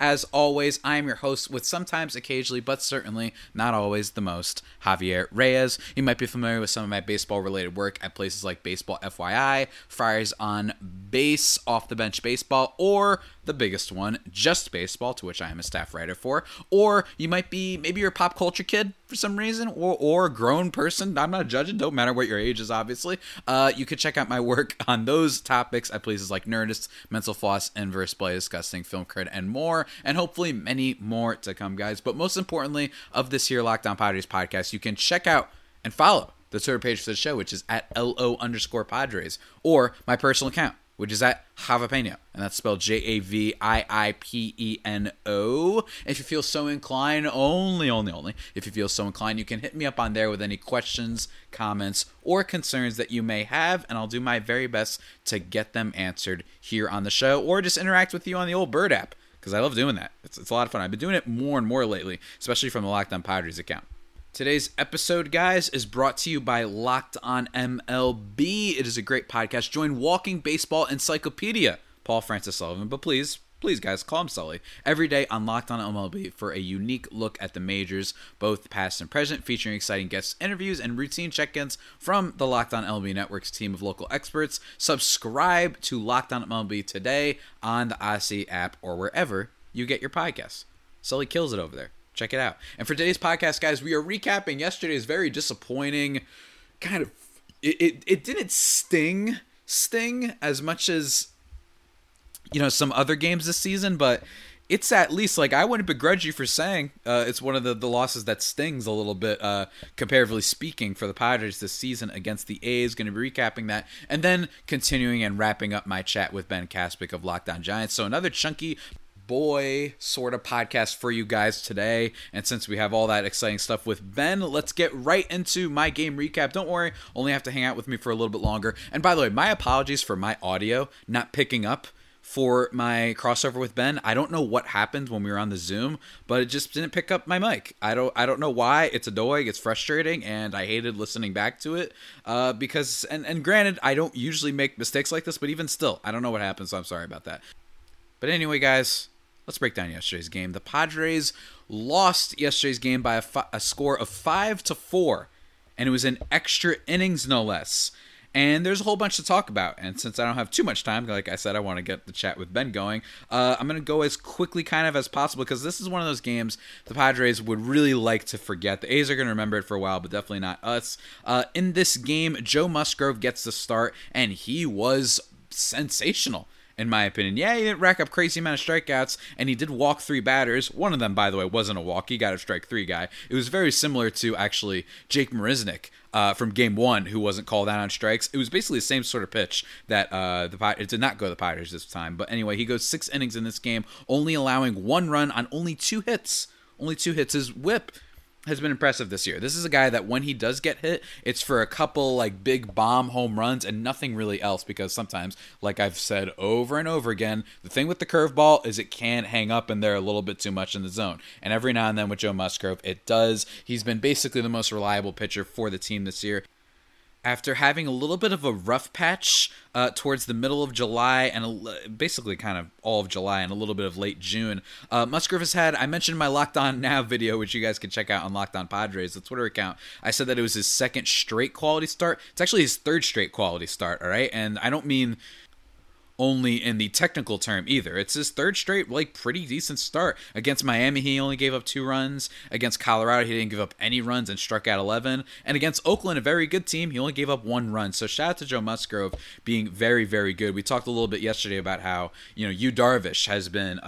As always, I am your host with sometimes, occasionally, but certainly not always the most, Javier Reyes. You might be familiar with some of my baseball-related work at places like Baseball FYI, Friars on Base, Off the Bench Baseball, or the biggest one, Just Baseball, to which I am a staff writer for. Or you might be, maybe you're a pop culture kid for some reason, or a grown person. I'm not judging, don't matter what your age is, obviously. You could check out my work on those topics at places like Nerdist, Mental Floss, Inverse Play, Disgusting, Film Crit, and more. And hopefully many more to come, guys. But most importantly, of this here Lockdown Padres podcast, you can check out and follow the Twitter page for the show, which is at LO_Padres, or my personal account, which is at Javipeno, and that's spelled Javiiepeno. If you feel so inclined, only if you feel so inclined, you can hit me up on there with any questions, comments, or concerns that you may have, and I'll do my very best to get them answered here on the show, or just interact with you on the old Bird app, because I love doing that. It's a lot of fun. I've been doing it more and more lately, especially from the Locked On Padres account. Today's episode, guys, is brought to you by Locked On MLB. It is a great podcast. Join walking baseball encyclopedia, Paul Francis Sullivan. But please, guys, call him Sully. Every day on Locked On MLB for a unique look at the majors, both past and present, featuring exciting guests, interviews, and routine check-ins from the Locked On MLB Network's team of local experts. Subscribe to Locked On MLB today on the Odyssey app or wherever you get your podcasts. Sully kills it over there. Check it out. And for today's podcast, guys, we are recapping yesterday's very disappointing kind of... It didn't sting as much as... some other games this season, but it's at least, I wouldn't begrudge you for saying it's one of the losses that stings a little bit, comparatively speaking, for the Padres this season against the A's. Going to be recapping that, and then continuing and wrapping up my chat with Ben Kaspick of Lockdown Giants. So another chunky boy sort of podcast for you guys today, and since we have all that exciting stuff with Ben, let's get right into my game recap. Don't worry, only have to hang out with me for a little bit longer. And by the way, my apologies for my audio not picking up for my crossover with Ben. I don't know what happened when we were on the Zoom, but it just didn't pick up my mic. I don't know why. It's annoying. It's frustrating, and I hated listening back to it because. And granted, I don't usually make mistakes like this, but even still, I don't know what happened, so I'm sorry about that. But anyway, guys, let's break down yesterday's game. The Padres lost yesterday's game by a score of 5-4, and it was in extra innings, no less. And there's a whole bunch to talk about. And since I don't have too much time, like I said, I want to get the chat with Ben going. I'm going to go as quickly kind of as possible because this is one of those games the Padres would really like to forget. The A's are going to remember it for a while, but definitely not us. In this game, Joe Musgrove gets the start, and he was sensational, in my opinion. Yeah, he didn't rack up crazy amount of strikeouts, and he did walk three batters. One of them, by the way, wasn't a walk. He got a strike three guy. It was very similar to, actually, Jake Marisnik, from game one, who wasn't called out on strikes. It was basically the same sort of pitch that it did not go to the Pirates this time. But anyway, he goes 6 innings in this game, only allowing 1 run on only 2 hits. Only 2 hits. His whip has been impressive this year. This is a guy that when he does get hit, it's for a couple big bomb home runs and nothing really else, because sometimes, like I've said over and over again, the thing with the curveball is it can hang up in there a little bit too much in the zone. And every now and then with Joe Musgrove, it does. He's been basically the most reliable pitcher for the team this year. After having a little bit of a rough patch towards the middle of July and basically kind of all of July and a little bit of late June, Musgrove has had, I mentioned my Locked On Now video, which you guys can check out on Locked On Padres, the Twitter account. I said that it was his second straight quality start. It's actually his third straight quality start, all right? And I don't mean only in the technical term either. It's his third straight, pretty decent start. Against Miami, he only gave up 2 runs. Against Colorado, he didn't give up any runs and struck out 11. And against Oakland, a very good team, he only gave up 1 run. So shout out to Joe Musgrove being very, very good. We talked a little bit yesterday about how, Yu Darvish has been,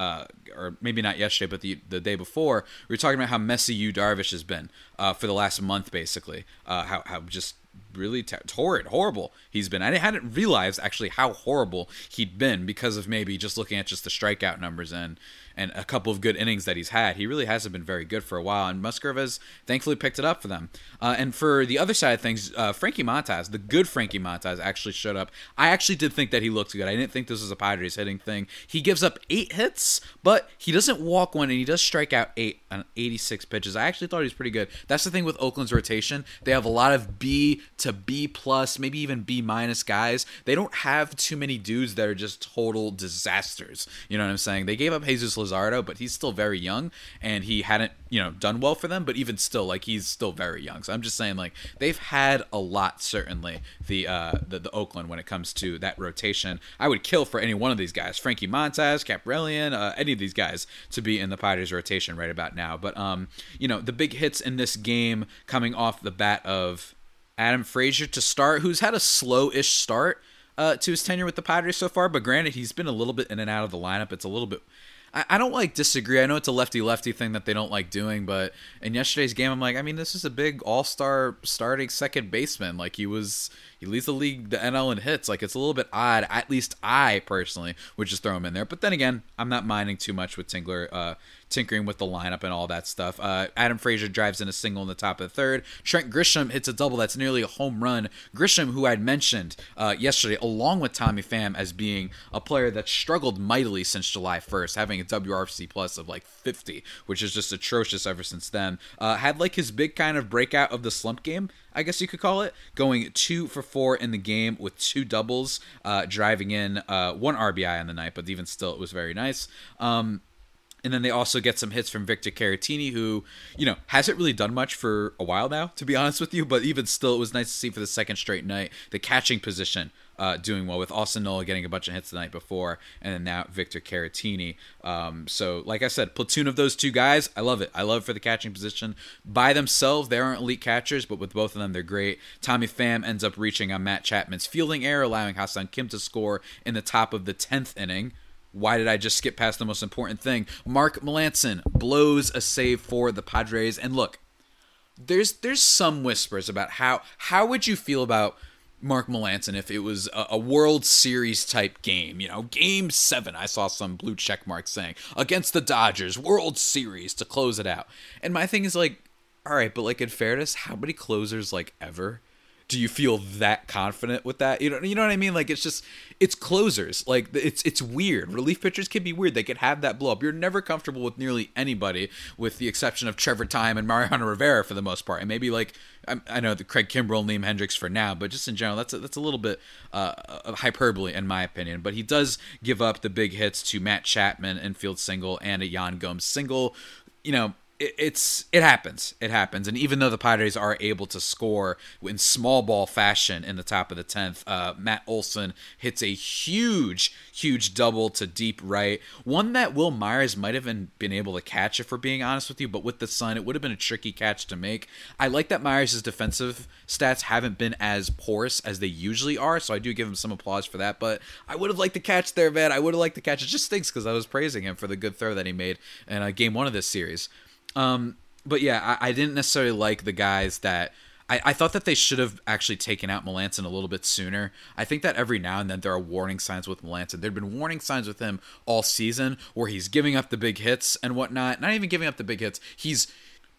or maybe not yesterday, but the day before, we were talking about how messy Yu Darvish has been for the last month, basically. How just really horrid, horrible he's been. I hadn't realized actually how horrible he'd been because of maybe just looking at just the strikeout numbers and a couple of good innings that he's had. He really hasn't been very good for a while, and Musgrove has thankfully picked it up for them. And for the other side of things, Frankie Montas, the good Frankie Montas, actually showed up. I actually did think that he looked good. I didn't think this was a Padres hitting thing. He gives up 8 hits, but he doesn't walk one, and he does strike out 8 on 86 pitches. I actually thought he was pretty good. That's the thing with Oakland's rotation. They have a lot of B to B plus, maybe even B minus guys. They don't have too many dudes that are just total disasters. You know what I'm saying? They gave up Jesus Luzardo, but he's still very young, and he hadn't, done well for them, but even still, he's still very young. So I'm just saying, they've had a lot, certainly, the Oakland when it comes to that rotation. I would kill for any one of these guys, Frankie Montas, Caprellian, any of these guys to be in the Padres rotation right about now. But, the big hits in this game coming off the bat of Adam Frazier to start, who's had a slow-ish start to his tenure with the Padres so far, but granted, he's been a little bit in and out of the lineup. It's a little bit... I don't disagree. I know it's a lefty-lefty thing that they don't like doing, but in yesterday's game, I'm this is a big all-star starting second baseman. He leads the league, the NL in hits. It's a little bit odd. At least I personally would just throw him in there. But then again, I'm not minding too much with Tingler, tinkering with the lineup and all that stuff. Adam Frazier drives in a single in the top of the third. Trent Grisham hits a double that's nearly a home run. Grisham, who I'd mentioned yesterday, along with Tommy Pham, as being a player that struggled mightily since July 1st, having a WRC plus of 50, which is just atrocious ever since then. Had his big kind of breakout of the slump game, I guess you could call it, going 2 for 4 in the game with 2 doubles, driving in 1 RBI on the night, but even still, it was very nice. And then they also get some hits from Victor Caratini, who, hasn't really done much for a while now, to be honest with you. But even still, it was nice to see for the second straight night the catching position doing well, with Austin Nola getting a bunch of hits the night before, and then now Victor Caratini. So, like I said, platoon of those two guys, I love it. I love for the catching position. By themselves, they aren't elite catchers, but with both of them, they're great. Tommy Pham ends up reaching on Matt Chapman's fielding error, allowing Hassan Kim to score in the top of the 10th inning. Why did I just skip past the most important thing? Mark Melancon blows a save for the Padres. And look, there's some whispers about how would you feel about Mark Melancon if it was a World Series type game, Game 7. I saw some blue check mark saying against the Dodgers, World Series to close it out. And my thing is all right, but in fairness, how many closers ever? Do you feel that confident with that? You know what I mean? It's just, it's closers. It's weird. Relief pitchers can be weird. They can have that blow up. You're never comfortable with nearly anybody, with the exception of Trevor Time and Mariano Rivera for the most part. And maybe I know the Craig Kimbrell and Liam Hendricks for now, but just in general, that's a little bit of hyperbole in my opinion. But he does give up the big hits to Matt Chapman, infield single, and a Yan Gomes single. It happens. And even though the Padres are able to score in small ball fashion in the top of the 10th, Matt Olson hits a huge double to deep right, one that Will Myers might have been able to catch, if we're being honest with you, but with the sun, it would have been a tricky catch to make. I like that Myers' defensive stats haven't been as porous as they usually are, so I do give him some applause for that, but I would have liked the catch there, man. I would have liked the catch. It just stinks because I was praising him for the good throw that he made in Game 1 of this series. But yeah, I didn't necessarily like the guys that I thought that they should have actually taken out Melancon a little bit sooner. I think that every now and then there are warning signs with Melancon. There'd been warning signs with him all season where he's giving up the big hits and whatnot. Not even giving up the big hits. He's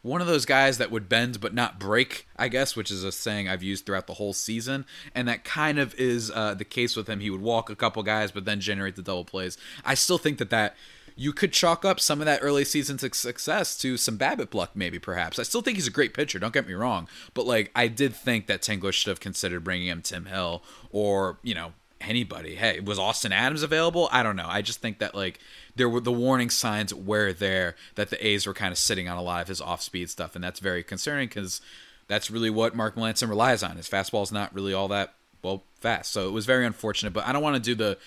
one of those guys that would bend but not break, I guess, which is a saying I've used throughout the whole season. And that kind of is the case with him. He would walk a couple guys but then generate the double plays. I still think that you could chalk up some of that early season success to some Babbitt luck, maybe, perhaps. I still think he's a great pitcher, don't get me wrong. But, I did think that Tingler should have considered bringing him Tim Hill or, anybody. Hey, was Austin Adams available? I don't know. I just think that, there were the warning signs were there that the A's were kind of sitting on a lot of his off-speed stuff. And that's very concerning because that's really what Mark Melancon relies on. His fastball is not really all that, well, fast. So it was very unfortunate, but I don't want to do the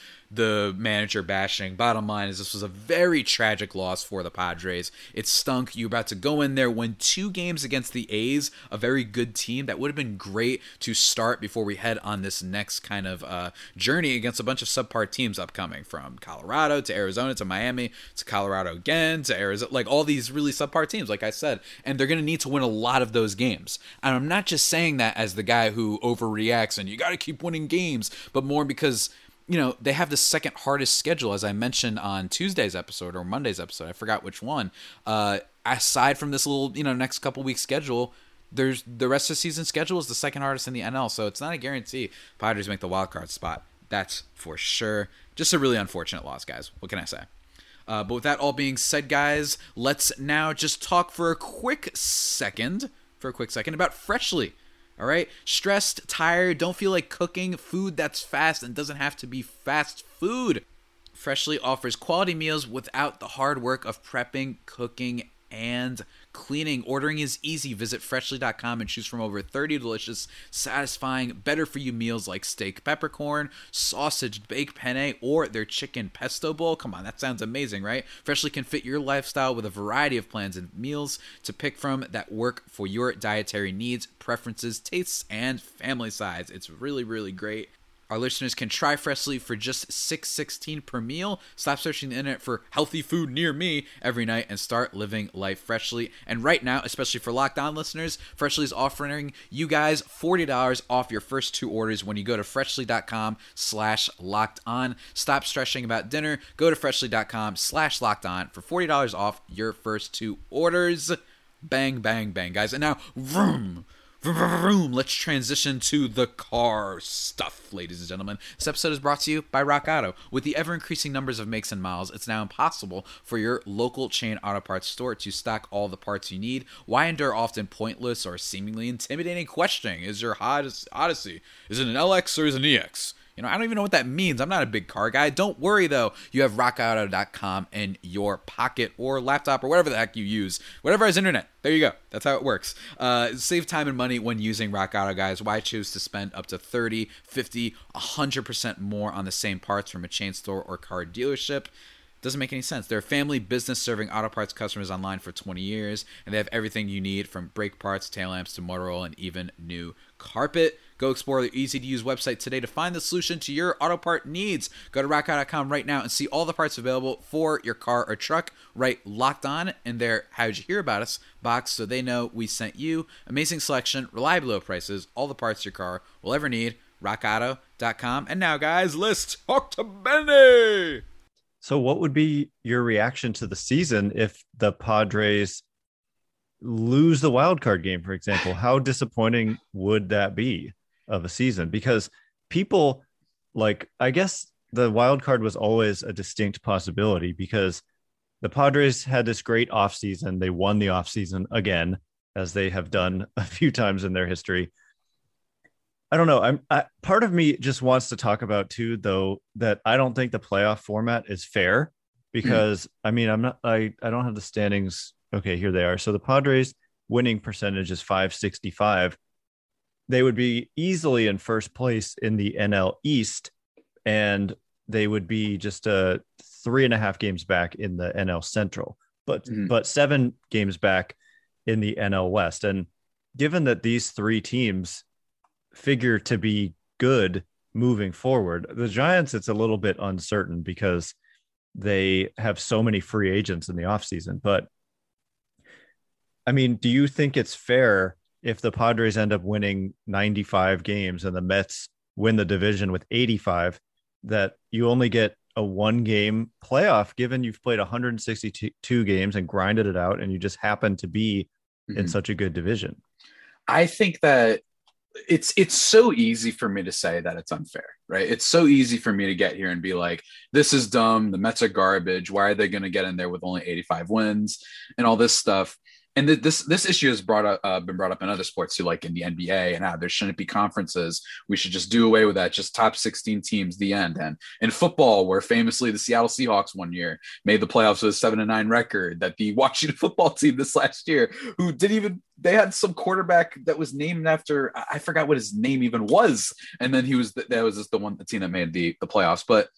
manager bashing. Bottom line is this was a very tragic loss for the Padres. It stunk. You're about to go in there, win two games against the A's, a very good team. That would have been great to start before we head on this next kind of journey against a bunch of subpar teams upcoming, from Colorado to Arizona to Miami to Colorado again to Arizona, like all these really subpar teams, like I said, and they're going to need to win a lot of those games. And I'm not just saying that as the guy who overreacts and you got to keep winning games, but more because, you know, they have the second hardest schedule, as I mentioned on Tuesday's episode or Monday's episode. I forgot which one. Aside from this little, you know, next couple weeks schedule, there's the rest of the season schedule is the second hardest in the NL. So it's not a guarantee Padres make the wild card spot. That's for sure. Just a really unfortunate loss, guys. What can I say? But with that all being said, guys, let's now just talk for a quick second about Freshly. All right, stressed, tired, don't feel like cooking, food that's fast and doesn't have to be fast food. Freshly offers quality meals without the hard work of prepping, cooking, and cleaning. Ordering is easy. Visit freshly.com and choose from over 30 delicious, satisfying, better for you meals like steak peppercorn, sausage baked penne, or their chicken pesto bowl. Come on, that sounds amazing, right? Freshly can fit your lifestyle with a variety of plans and meals to pick from that work for your dietary needs, preferences, tastes, and family size. It's really, really great. Our listeners can try Freshly for just $6.16 per meal. Stop searching the internet for healthy food near me every night and start living life freshly. And right now, especially for Locked On listeners, Freshly is offering you guys $40 off your first two orders when you go to freshly.com/lockedon. Stop stressing about dinner. Go to freshly.com/lockedon for $40 off your first two orders. Bang, bang, bang, guys. And now, vroom. Let's transition to the car stuff, ladies and gentlemen. This episode is brought to you by Rock Auto. With the ever-increasing numbers of makes and models, it's now impossible for your local chain auto parts store to stock all the parts you need. Why endure often pointless or seemingly intimidating questioning? Is your Odyssey, is it an LX or is it an EX? You know, I don't even know what that means. I'm not a big car guy. Don't worry, though. You have rockauto.com in your pocket or laptop or whatever the heck you use. Whatever has internet. There you go. That's how it works. Save time and money when using Rock Auto, guys. Why choose to spend up to 30, 50, 100% more on the same parts from a chain store or car dealership? Doesn't make any sense. They're a family business serving auto parts customers online for 20 years, and they have everything you need from brake parts, tail lamps, to motor oil, and even new carpet. Go explore their easy-to-use website today to find the solution to your auto part needs. Go to rockauto.com right now and see all the parts available for your car or truck. Write Locked On in their How'd You Hear About Us box so they know we sent you. Amazing selection, reliable low prices, all the parts your car will ever need. rockauto.com. And now, guys, let's talk to Benny. So what would be your reaction to the season if the Padres lose the wild card game, for example? How disappointing would that be of a season? Because people, like, I guess the wild card was always a distinct possibility because the Padres had this great offseason. They won the offseason again, as they have done a few times in their history. I don't know. Part of me just wants to talk about too, though, that I don't think the playoff format is fair because I mean, I don't have the standings. Okay, here they are. So the Padres winning percentage is .565. They would be easily in first place in the NL East, and they would be just 3.5 games back in the NL Central, but 7 games back in the NL West. And given that these three teams figure to be good moving forward, the Giants, it's a little bit uncertain because they have so many free agents in the offseason. But I mean, do you think it's fair if the Padres end up winning 95 games and the Mets win the division with 85, that you only get a 1-game playoff given you've played 162 games and grinded it out and you just happen to be in such a good division? I think that it's so easy for me to say that it's unfair. right? It's so easy for me to get here and be like, this is dumb. The Mets are garbage. Why are they going to get in there with only 85 wins and all this stuff? And this issue has been brought up in other sports too, like in the NBA, and there shouldn't be conferences. We should just do away with that. Just top 16 teams, the end. And in football, where famously the Seattle Seahawks one year made the playoffs with a 7-9 record, that the Washington football team this last year, who didn't even, they had some quarterback that was named after, I forgot what his name even was. And then that was the team that made the playoffs. But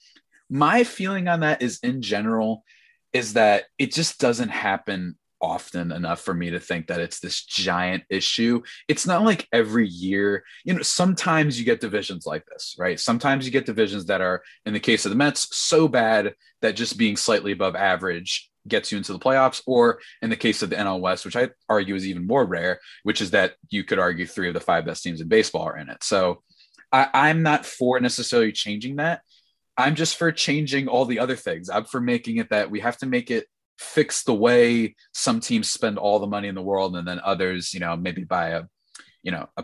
my feeling on that is, in general, is that it just doesn't happen often enough for me to think that it's this giant issue. It's not like every year, sometimes you get divisions like this, right? Sometimes you get divisions that are, in the case of the Mets, so bad that just being slightly above average gets you into the playoffs, or in the case of the NL West, which I argue is even more rare, which is that you could argue 3 of the 5 best teams in baseball are in it. So I'm not for necessarily changing that. I'm just for changing all the other things. I'm for making it that we have to make it fix the way some teams spend all the money in the world, and then others, maybe buy a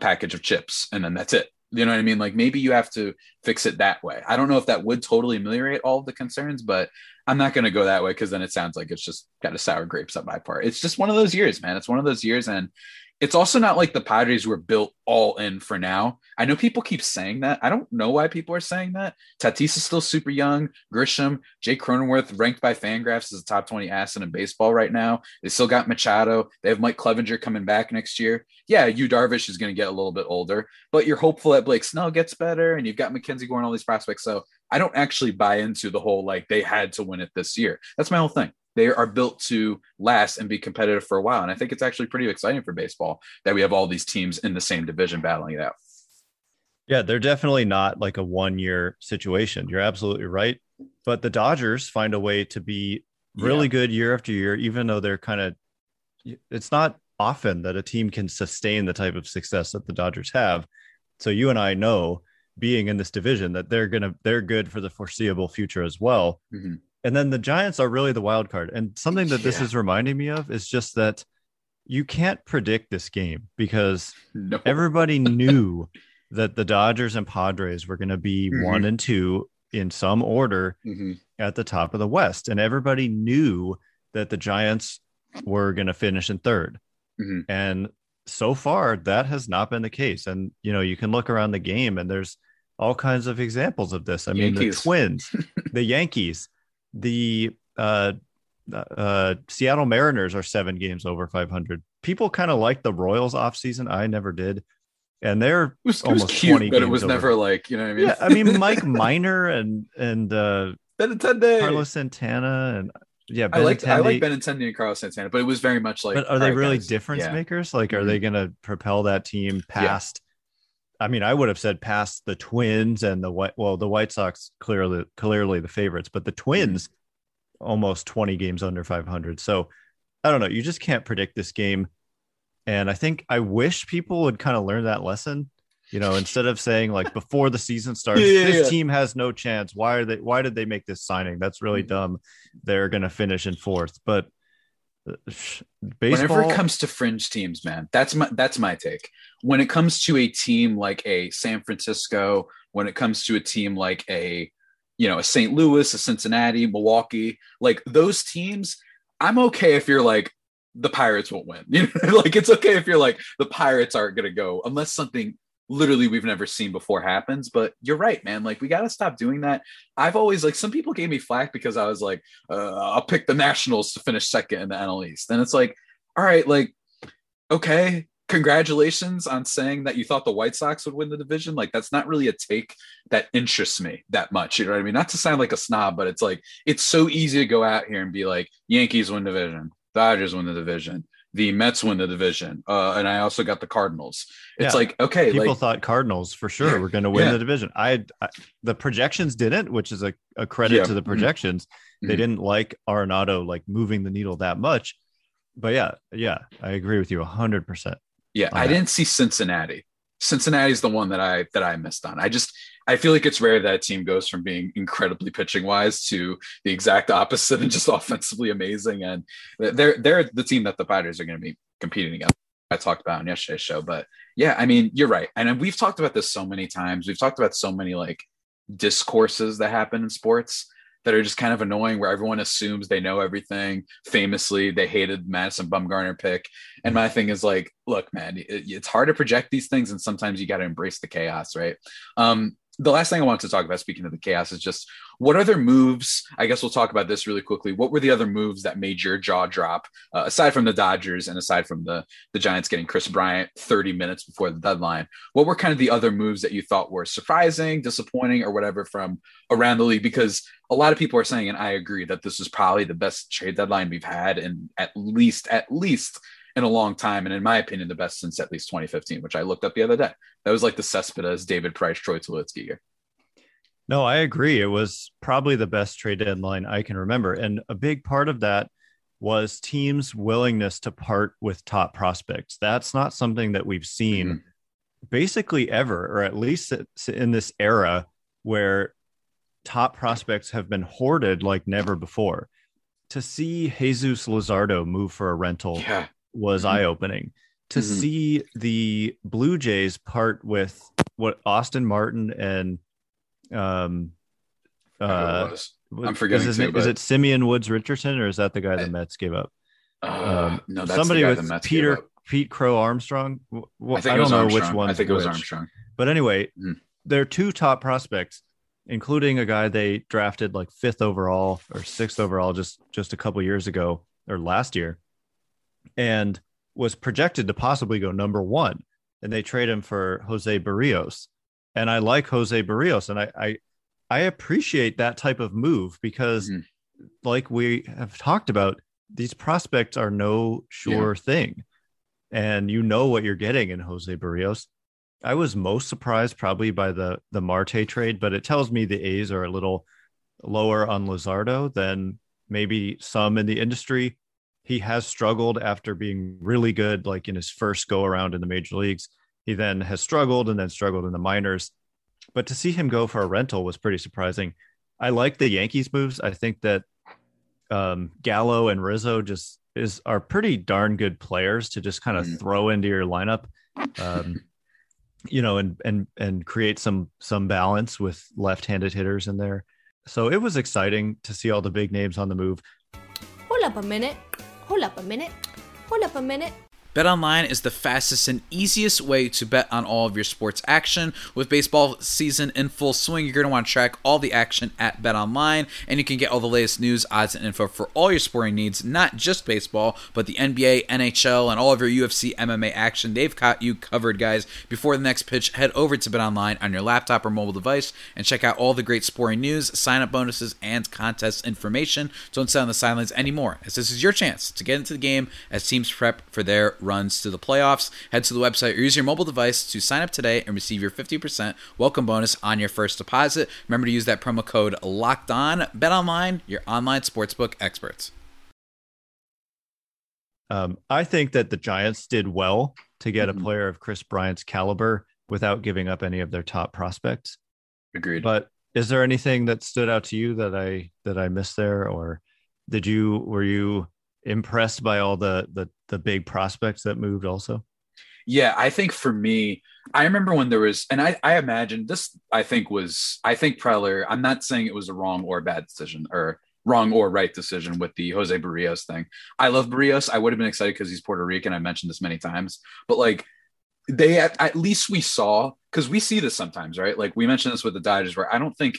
package of chips, and then that's it. You know what I mean? Like, maybe you have to fix it that way. I don't know if that would totally ameliorate all of the concerns, but I'm not going to go that way, because then it sounds like it's just kind of sour grapes on my part. It's just one of those years, man. It's one of those years. And it's also not like the Padres were built all in for now. I know people keep saying that. I don't know why people are saying that. Tatis is still super young. Grisham, Jake Cronenworth, ranked by Fangraphs as a top 20 asset in baseball right now. They still got Machado. They have Mike Clevinger coming back next year. Yeah, Yu Darvish is going to get a little bit older, but you're hopeful that Blake Snell gets better, and you've got McKenzie Gore and all these prospects. So I don't actually buy into the whole, like, they had to win it this year. That's my whole thing. They are built to last and be competitive for a while. And I think it's actually pretty exciting for baseball that we have all these teams in the same division battling it out. Yeah, they're definitely not like a one-year situation. You're absolutely right. But the Dodgers find a way to be really good year after year, even though they're kind of, it's not often that a team can sustain the type of success that the Dodgers have. So you and I know, being in this division, that they're good for the foreseeable future as well. Mm-hmm. And then the Giants are really the wild card. And something that this is reminding me of is just that you can't predict this game, because everybody knew that the Dodgers and Padres were going to be 1 and 2 in some order at the top of the West. And everybody knew that the Giants were going to finish in 3rd. Mm-hmm. And so far that has not been the case. And, you can look around the game and there's all kinds of examples of this. I mean, the Twins, the Yankees, the Seattle Mariners are 7 games over 500. People kind of like the Royals off season. I never did. And they're almost cute, 20 but it was never over. Like, you know what I mean? Yeah, I mean, Mike Minor and Benintendi, Carlos Santana, and I like Benintendi and Carlos Santana, but it was very much like, but are they really difference makers? Like, are they going to propel that team past? I mean, I would have said past the Twins and the White Sox, clearly the favorites, but the Twins almost 20 games under 500. So I don't know. You just can't predict this game. And I wish people would kind of learn that lesson, instead of saying, like, before the season starts, this team has no chance. Why did they make this signing? That's really dumb. They're going to finish in 4th, but baseball, whenever it comes to fringe teams, man, that's my take. When it comes to a team like a San Francisco, when it comes to a team like a St. Louis, a Cincinnati, Milwaukee, like those teams, I'm okay if you're like, the Pirates won't win. Like, it's okay if you're like, the Pirates aren't gonna go, unless something literally we've never seen before happens. But you're right, man. Like, we got to stop doing that. I've always, like, some people gave me flack because I was like, I'll pick the Nationals to finish 2nd in the NL East. And it's like, all right, like, okay, congratulations on saying that you thought the White Sox would win the division. Like, that's not really a take that interests me that much. You know what I mean? Not to sound like a snob, but it's like, it's so easy to go out here and be like, Yankees win division, Dodgers win the division, the Mets win the division. And I also got the Cardinals. It's like, okay. People thought Cardinals for sure were going to win the division. The projections didn't, which is a credit to the projections. Mm-hmm. They didn't like Arenado, like, moving the needle that much. But yeah, I agree with you 100%. Yeah. I didn't see Cincinnati. Cincinnati's the one that I missed on. I feel like it's rare that a team goes from being incredibly pitching wise to the exact opposite and just offensively amazing. And they're the team that the Padres are going to be competing against. I talked about on yesterday's show, but yeah, I mean, you're right. And we've talked about this so many times. We've talked about so many, like, discourses that happen in sports that are just kind of annoying, where everyone assumes they know everything. Famously, they hated Madison Bumgarner pick. And my thing is like, look, man, it's hard to project these things. And sometimes you got to embrace the chaos, right? The last thing I want to talk about, speaking of the chaos, is just what other moves, I guess we'll talk about this really quickly. What were the other moves that made your jaw drop, aside from the Dodgers and aside from the Giants getting Chris Bryant 30 minutes before the deadline? What were kind of the other moves that you thought were surprising, disappointing, or whatever from around the league? Because a lot of people are saying, and I agree, that this is probably the best trade deadline we've had in at least in a long time, and in my opinion, the best since at least 2015, which I looked up the other day. That was like the Cespedes, David Price, Troy Tulowitzki year. No, I agree. It was probably the best trade deadline I can remember. And a big part of that was teams' willingness to part with top prospects. That's not something that we've seen basically ever, or at least in this era where top prospects have been hoarded like never before. To see Jesus Luzardo move for a rental was eye-opening. To see the Blue Jays part with what Austin Martin and I'm forgetting is it Simeon Woods Richardson, or is that the guy the Mets gave up? No, that's somebody the guy with the Mets Peter gave up. Pete Crow Armstrong. Well, I don't know Armstrong. Which one. I think it was which. Armstrong. But anyway, they're two top prospects, including a guy they drafted like 5th overall or 6th overall just a couple years ago or last year, and was projected to possibly go number 1, and they trade him for Jose Barrios. And I like Jose Barrios, and I appreciate that type of move because like we have talked about, these prospects are no sure thing, and you know what you're getting in Jose Barrios. I was most surprised probably by the Marte trade, but it tells me the A's are a little lower on Luzardo than maybe some in the industry. He has struggled after being really good, like in his first go around in the major leagues. He then has struggled and then struggled in the minors. But to see him go for a rental was pretty surprising. I like the Yankees moves. I think that Gallo and Rizzo are pretty darn good players to just kind of throw into your lineup, you know, and create some balance with left-handed hitters in there. So it was exciting to see all the big names on the move. Hold up a minute. BetOnline is the fastest and easiest way to bet on all of your sports action. With baseball season in full swing, you're going to want to track all the action at BetOnline, and you can get all the latest news, odds, and info for all your sporting needs, not just baseball, but the NBA, NHL, and all of your UFC, MMA action. They've got you covered, guys. Before the next pitch, head over to BetOnline on your laptop or mobile device and check out all the great sporting news, sign-up bonuses, and contest information. Don't sit on the sidelines anymore, as this is your chance to get into the game as teams prep for their runs to the playoffs. Head to the website or use your mobile device to sign up today and receive your 50% welcome bonus on your first deposit. Remember to use that promo code LOCKEDON. BetOnline, your online sportsbook experts. I think that the Giants did well to get a player of Chris Bryant's caliber without giving up any of their top prospects. Agreed. But is there anything that stood out to you that I missed there, or were you impressed by all the big prospects that moved also? Yeah, I think for me, I remember when there was, and I imagine this, I think Preller, I'm not saying it was a wrong or bad decision or wrong or right decision with the Jose Barrios thing. I love Barrios. I would have been excited because he's Puerto Rican. I mentioned this many times, but like they, at least we saw, because we see this sometimes, right? Like we mentioned this with the Dodgers, where I don't think,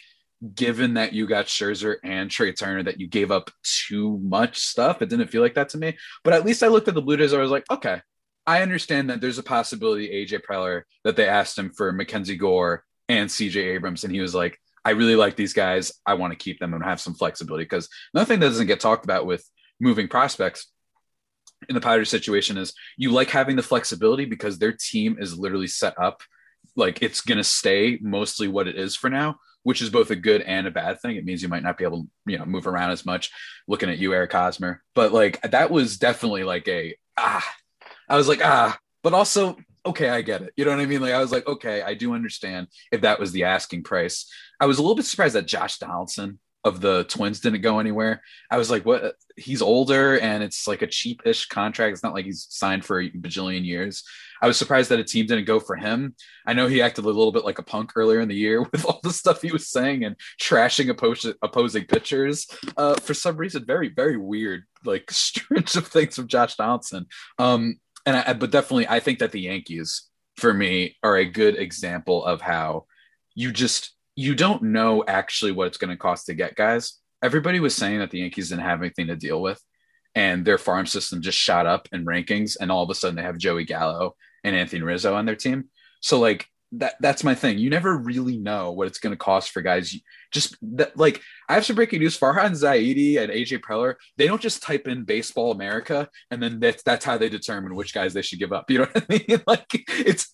given that you got Scherzer and Trey Turner, that you gave up too much stuff. It didn't feel like that to me. But at least I looked at the Blue Jays. I was like, okay, I understand that there's a possibility A.J. Preller, that they asked him for Mackenzie Gore and C.J. Abrams. And he was like, I really like these guys. I want to keep them and have some flexibility. Because nothing that doesn't get talked about with moving prospects in the Pirates situation is you like having the flexibility because their team is literally set up like it's going to stay mostly what it is for now, which is both a good and a bad thing. It means you might not be able to, you know, move around as much, looking at you, Eric Hosmer. But like, that was definitely like I was like, but also, okay, I get it. You know what I mean? Like, I was like, okay, I do understand if that was the asking price. I was a little bit surprised that Josh Donaldson, of the Twins didn't go anywhere. I was like, what? He's older and it's like a cheapish contract. It's not like he's signed for a bajillion years. I was surprised that a team didn't go for him. I know he acted a little bit like a punk earlier in the year with all the stuff he was saying and trashing opposing pitchers. For some reason, very, very weird, like stretch of things from Josh Donaldson. But definitely, I think that the Yankees, for me, are a good example of how you don't know actually what it's going to cost to get guys. Everybody was saying that the Yankees didn't have anything to deal with, and their farm system just shot up in rankings, and all of a sudden they have Joey Gallo and Anthony Rizzo on their team. So like that's my thing. You never really know what it's going to cost for guys. I have some breaking news. Farhan Zaidi and AJ Preller, they don't just type in baseball America and then that's how they determine which guys they should give up. You know what I mean? Like it's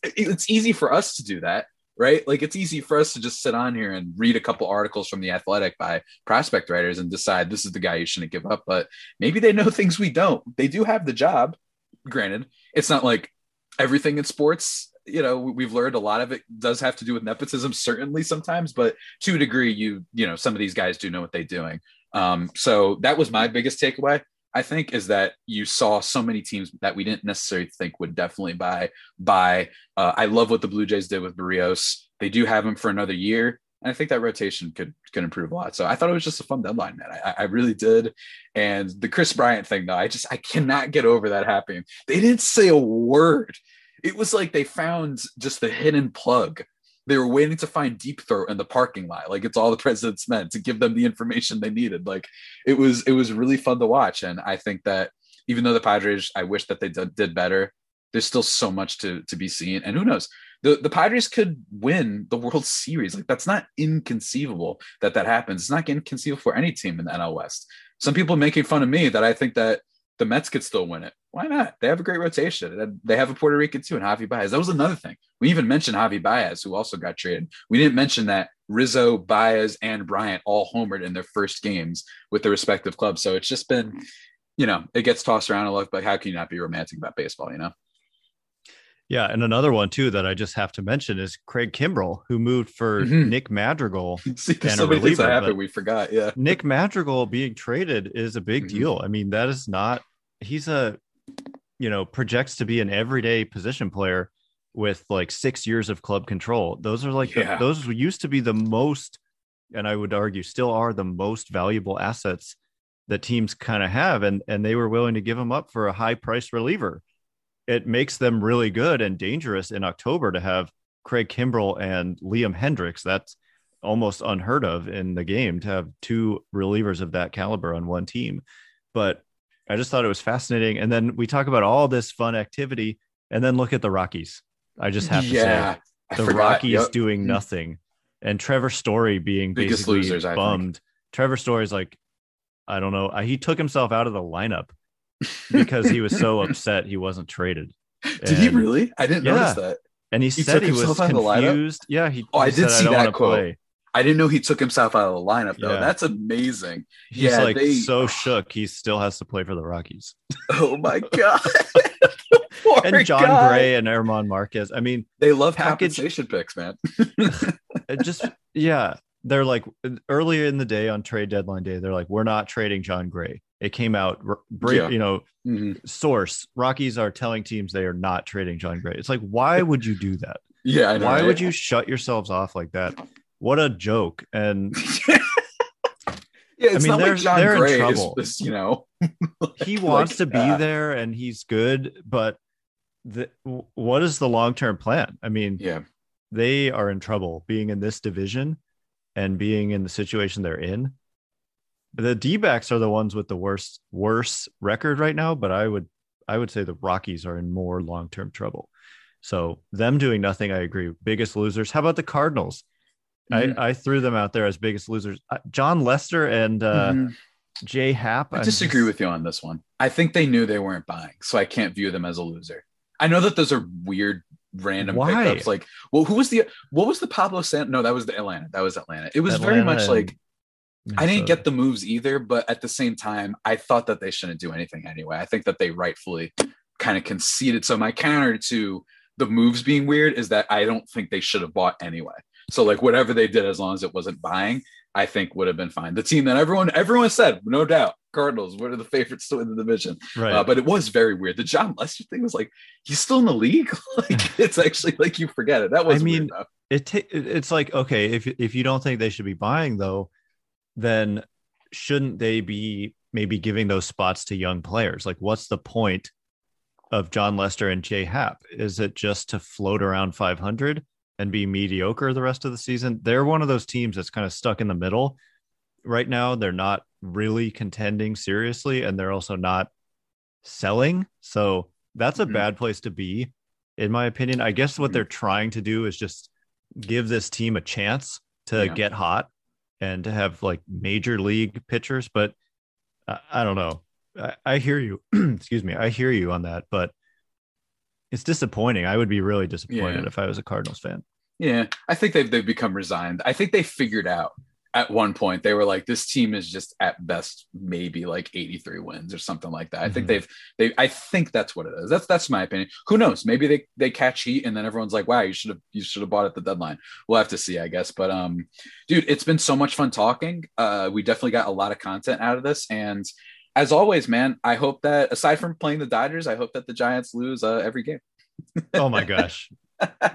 easy for us to do that, right? Like it's easy for us to just sit on here and read a couple articles from The Athletic by prospect writers and decide this is the guy you shouldn't give up. But maybe they know things we don't. They do have the job. Granted, it's not like everything in sports. You know, we've learned a lot of it does have to do with nepotism, certainly sometimes, but to a degree, you know, some of these guys do know what they're doing. So that was my biggest takeaway, I think, is that you saw so many teams that we didn't necessarily think would definitely buy. I love what the Blue Jays did with Berríos. They do have him for another year. And I think that rotation could improve a lot. So I thought it was just a fun deadline, man. I really did. And the Chris Bryant thing, though, I cannot get over that happening. They didn't say a word. It was like they found just the hidden plug. They were waiting to find Deep Throat in the parking lot. Like it's all the president's men to give them the information they needed. Like it was really fun to watch. And I think that even though the Padres, I wish that they did better, there's still so much to be seen. And who knows, the Padres could win the World Series. Like that's not inconceivable that happens. It's not inconceivable for any team in the NL West. Some people making fun of me that I think that the Mets could still win it. Why not? They have a great rotation. They have a Puerto Rican too, and Javi Baez. That was another thing. We even mentioned Javi Baez, who also got traded. We didn't mention that Rizzo, Baez, and Bryant all homered in their first games with their respective clubs. So it's just been, you know, it gets tossed around a lot, but how can you not be romantic about baseball, you know? Yeah, and another one, too, that I just have to mention is Craig Kimbrell, who moved for Nick Madrigal. See, and so a reliever, that happened, we forgot, yeah. Nick Madrigal being traded is a big deal. I mean, that is not – he's a, you know, projects to be an everyday position player with, like, 6 years of club control. Those are, like yeah. – those used to be the most – and I would argue still are the most valuable assets that teams kind of have, and they were willing to give them up for a high-priced reliever. It makes them really good and dangerous in October to have Craig Kimbrell and Liam Hendricks. That's almost unheard of in the game to have two relievers of that caliber on one team. But I just thought it was fascinating. And then we talk about all this fun activity and then look at the Rockies. I just have to say the Rockies doing nothing and Trevor Story being biggest basically losers, bummed. Trevor Story's like, I don't know. He took himself out of the lineup because he was so upset he wasn't traded. Did he really? I didn't notice that. And he said he was confused. Yeah, I did see that quote. I didn't know he took himself out of the lineup though. Yeah. That's amazing. He's so shook. He still has to play for the Rockies. Oh my god! And John Gray and Herman Marquez. I mean, they love compensation picks, man. They're like earlier in the day on trade deadline day, they're like, we're not trading John Gray. It came out, source. Rockies are telling teams they are not trading John Gray. It's like, why would you do that? Yeah. I know, why would you shut yourselves off like that? What a joke. And it's not like John Gray in trouble. Is, you know, he wants to be there and he's good, but what is the long-term plan? I mean, they are in trouble being in this division and being in the situation they're in. The D-backs are the ones with the worst record right now, but I would say the Rockies are in more long-term trouble. So them doing nothing, I agree. Biggest losers. How about the Cardinals? Mm-hmm. I threw them out there as biggest losers. John Lester and Jay Happ. I disagree with you on this one. I think they knew they weren't buying, so I can't view them as a loser. I know that those are weird random pickups. Like, well, what was the Pablo Sandoval? No, that was the Atlanta. That was Atlanta. It was Atlanta very much like Minnesota. I didn't get the moves either, but at the same time, I thought that they shouldn't do anything anyway. I think that they rightfully kind of conceded. So my counter to the moves being weird is that I don't think they should have bought anyway. So like whatever they did, as long as it wasn't buying, I think would have been fine. The team that everyone said, no doubt, Cardinals, what are the favorites to win the division? Right. But it was very weird. The John Lester thing was like, he's still in the league. Like, it's actually like, you forget it. That was, I mean, weird, it's like, okay, if you don't think they should be buying though, then shouldn't they be maybe giving those spots to young players? Like, what's the point of John Lester and Jay Happ? Is it just to float around 500 and be mediocre the rest of the season? They're one of those teams that's kind of stuck in the middle right now. They're not really contending seriously, and they're also not selling. So that's a bad place to be, in my opinion. I guess what they're trying to do is just give this team a chance to get hot and to have like major league pitchers. But I don't know. I hear you. Excuse me. I hear you on that, but it's disappointing. I would be really disappointed if I was a Cardinals fan. Yeah. I think they've become resigned. I think they figured out at one point, they were like, this team is just at best, maybe like 83 wins or something like that. I think I think that's what it is. That's my opinion. Who knows? Maybe they catch heat and then everyone's like, wow, you should have bought at the deadline. We'll have to see, I guess. But dude, it's been so much fun talking. We definitely got a lot of content out of this. And as always, man, I hope that aside from playing the Dodgers, I hope that the Giants lose every game. Oh my gosh.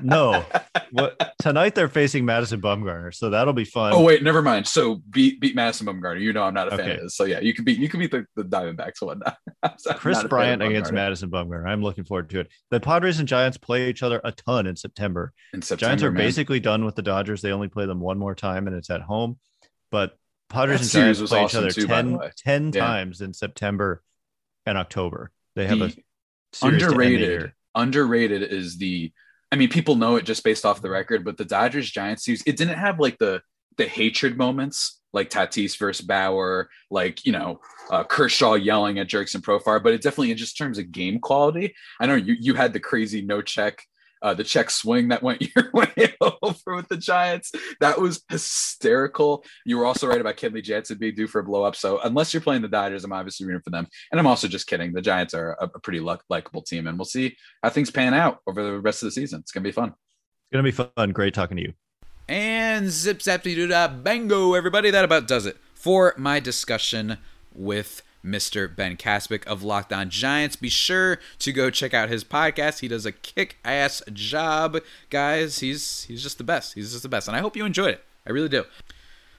No. What? Tonight they're facing Madison Bumgarner, so that'll be fun. Oh wait, never mind. So beat Madison Bumgarner. You know I'm not a fan of this. So yeah, you can beat the Diamondbacks and whatnot. Chris Bryant against Madison Bumgarner. I'm looking forward to it. The Padres and Giants play each other a ton in September. Giants are basically done with the Dodgers. They only play them one more time, and it's at home. But Padres and Giants play each other 10 times in September and October. They have a series underrated is the. I mean, people know it just based off the record, but the Dodgers-Giants series, it didn't have like the hatred moments, like Tatis versus Bauer, like, you know, Kershaw yelling at Jerks and Profar, but it definitely, in just terms of game quality, I know you had the crazy no check, the check swing that went your way over with the Giants. That was hysterical. You were also right about Kenley Jansen being due for a blow-up, so unless you're playing the Dodgers, I'm obviously rooting for them. And I'm also just kidding. The Giants are a pretty likable team, and we'll see how things pan out over the rest of the season. It's going to be fun. It's going to be fun. Great talking to you. And zip-zap-dee-doo-dah-bango, everybody. That about does it for my discussion with Mr. Ben Kaspick of Locked On Giants. Be sure to go check out his podcast. He does a kick-ass job, guys. He's just the best. He's just the best. And I hope you enjoyed it. I really do.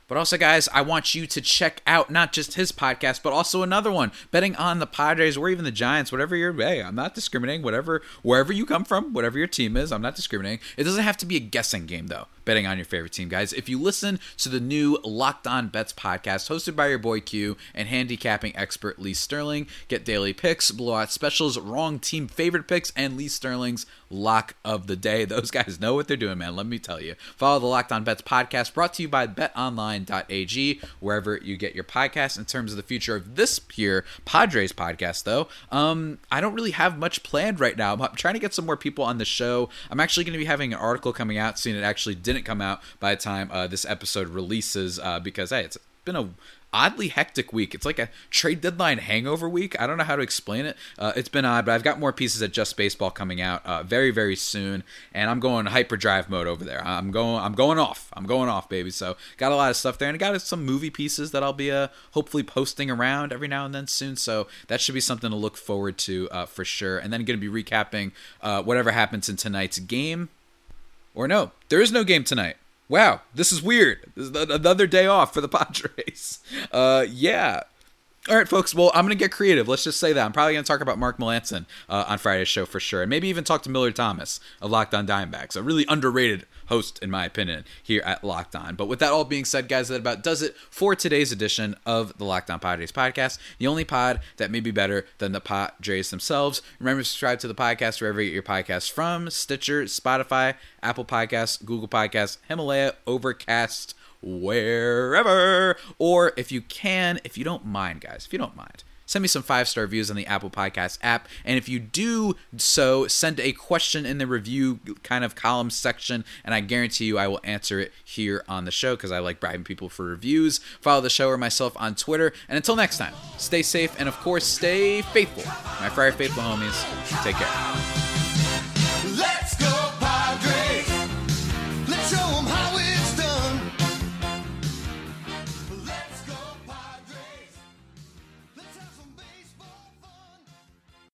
But also, guys, I want you to check out not just his podcast, but also another one, Betting on the Padres or even the Giants, whatever I'm not discriminating, wherever you come from, whatever your team is, I'm not discriminating. It doesn't have to be a guessing game, though, betting on your favorite team, guys. If you listen to the new Locked On Bets podcast, hosted by your boy Q and handicapping expert Lee Sterling, get daily picks, blowout specials, wrong team favorite picks, and Lee Sterling's Lock of the Day. Those guys know what they're doing, man. Let me tell you. Follow the Locked On Bets podcast, brought to you by BetOnline.ag, wherever you get your podcasts. In terms of the future of this here Padres podcast, though, I don't really have much planned right now. I'm trying to get some more people on the show. I'm actually going to be having an article coming out soon. It actually didn't come out by the time this episode releases because, hey, it's been a oddly hectic week. It's like a trade deadline hangover week. I don't know how to explain it. It's been odd, but I've got more pieces at Just Baseball coming out very, very soon, and I'm going hyperdrive mode over there. I'm going off, baby. So got a lot of stuff there, and I got some movie pieces that I'll be hopefully posting around every now and then soon. So that should be something to look forward to for sure. And then going to be recapping whatever happens in tonight's game. Or no, there is no game tonight. Wow, this is weird. This is another day off for the Padres. Yeah. All right, folks. Well, I'm going to get creative. Let's just say that. I'm probably going to talk about Mark Melancon on Friday's show for sure. And maybe even talk to Miller Thomas of Locked On Diamondbacks, a really underrated host, in my opinion, here at Locked On. But with that all being said, guys, that about does it for today's edition of the Locked On Padres podcast, the only pod that may be better than the Padres themselves. Remember to subscribe to the podcast wherever you get your podcasts from: Stitcher, Spotify, Apple Podcasts, Google Podcasts, Himalaya, Overcast, wherever. Or if you can, if you don't mind, guys, if you don't mind, send me some 5-star reviews on the Apple Podcast app. And if you do so, send a question in the review kind of column section, and I guarantee you I will answer it here on the show, because I like bribing people for reviews. Follow the show or myself on Twitter. And until next time, stay safe and, of course, stay faithful. My Friar Faithful homies, take care.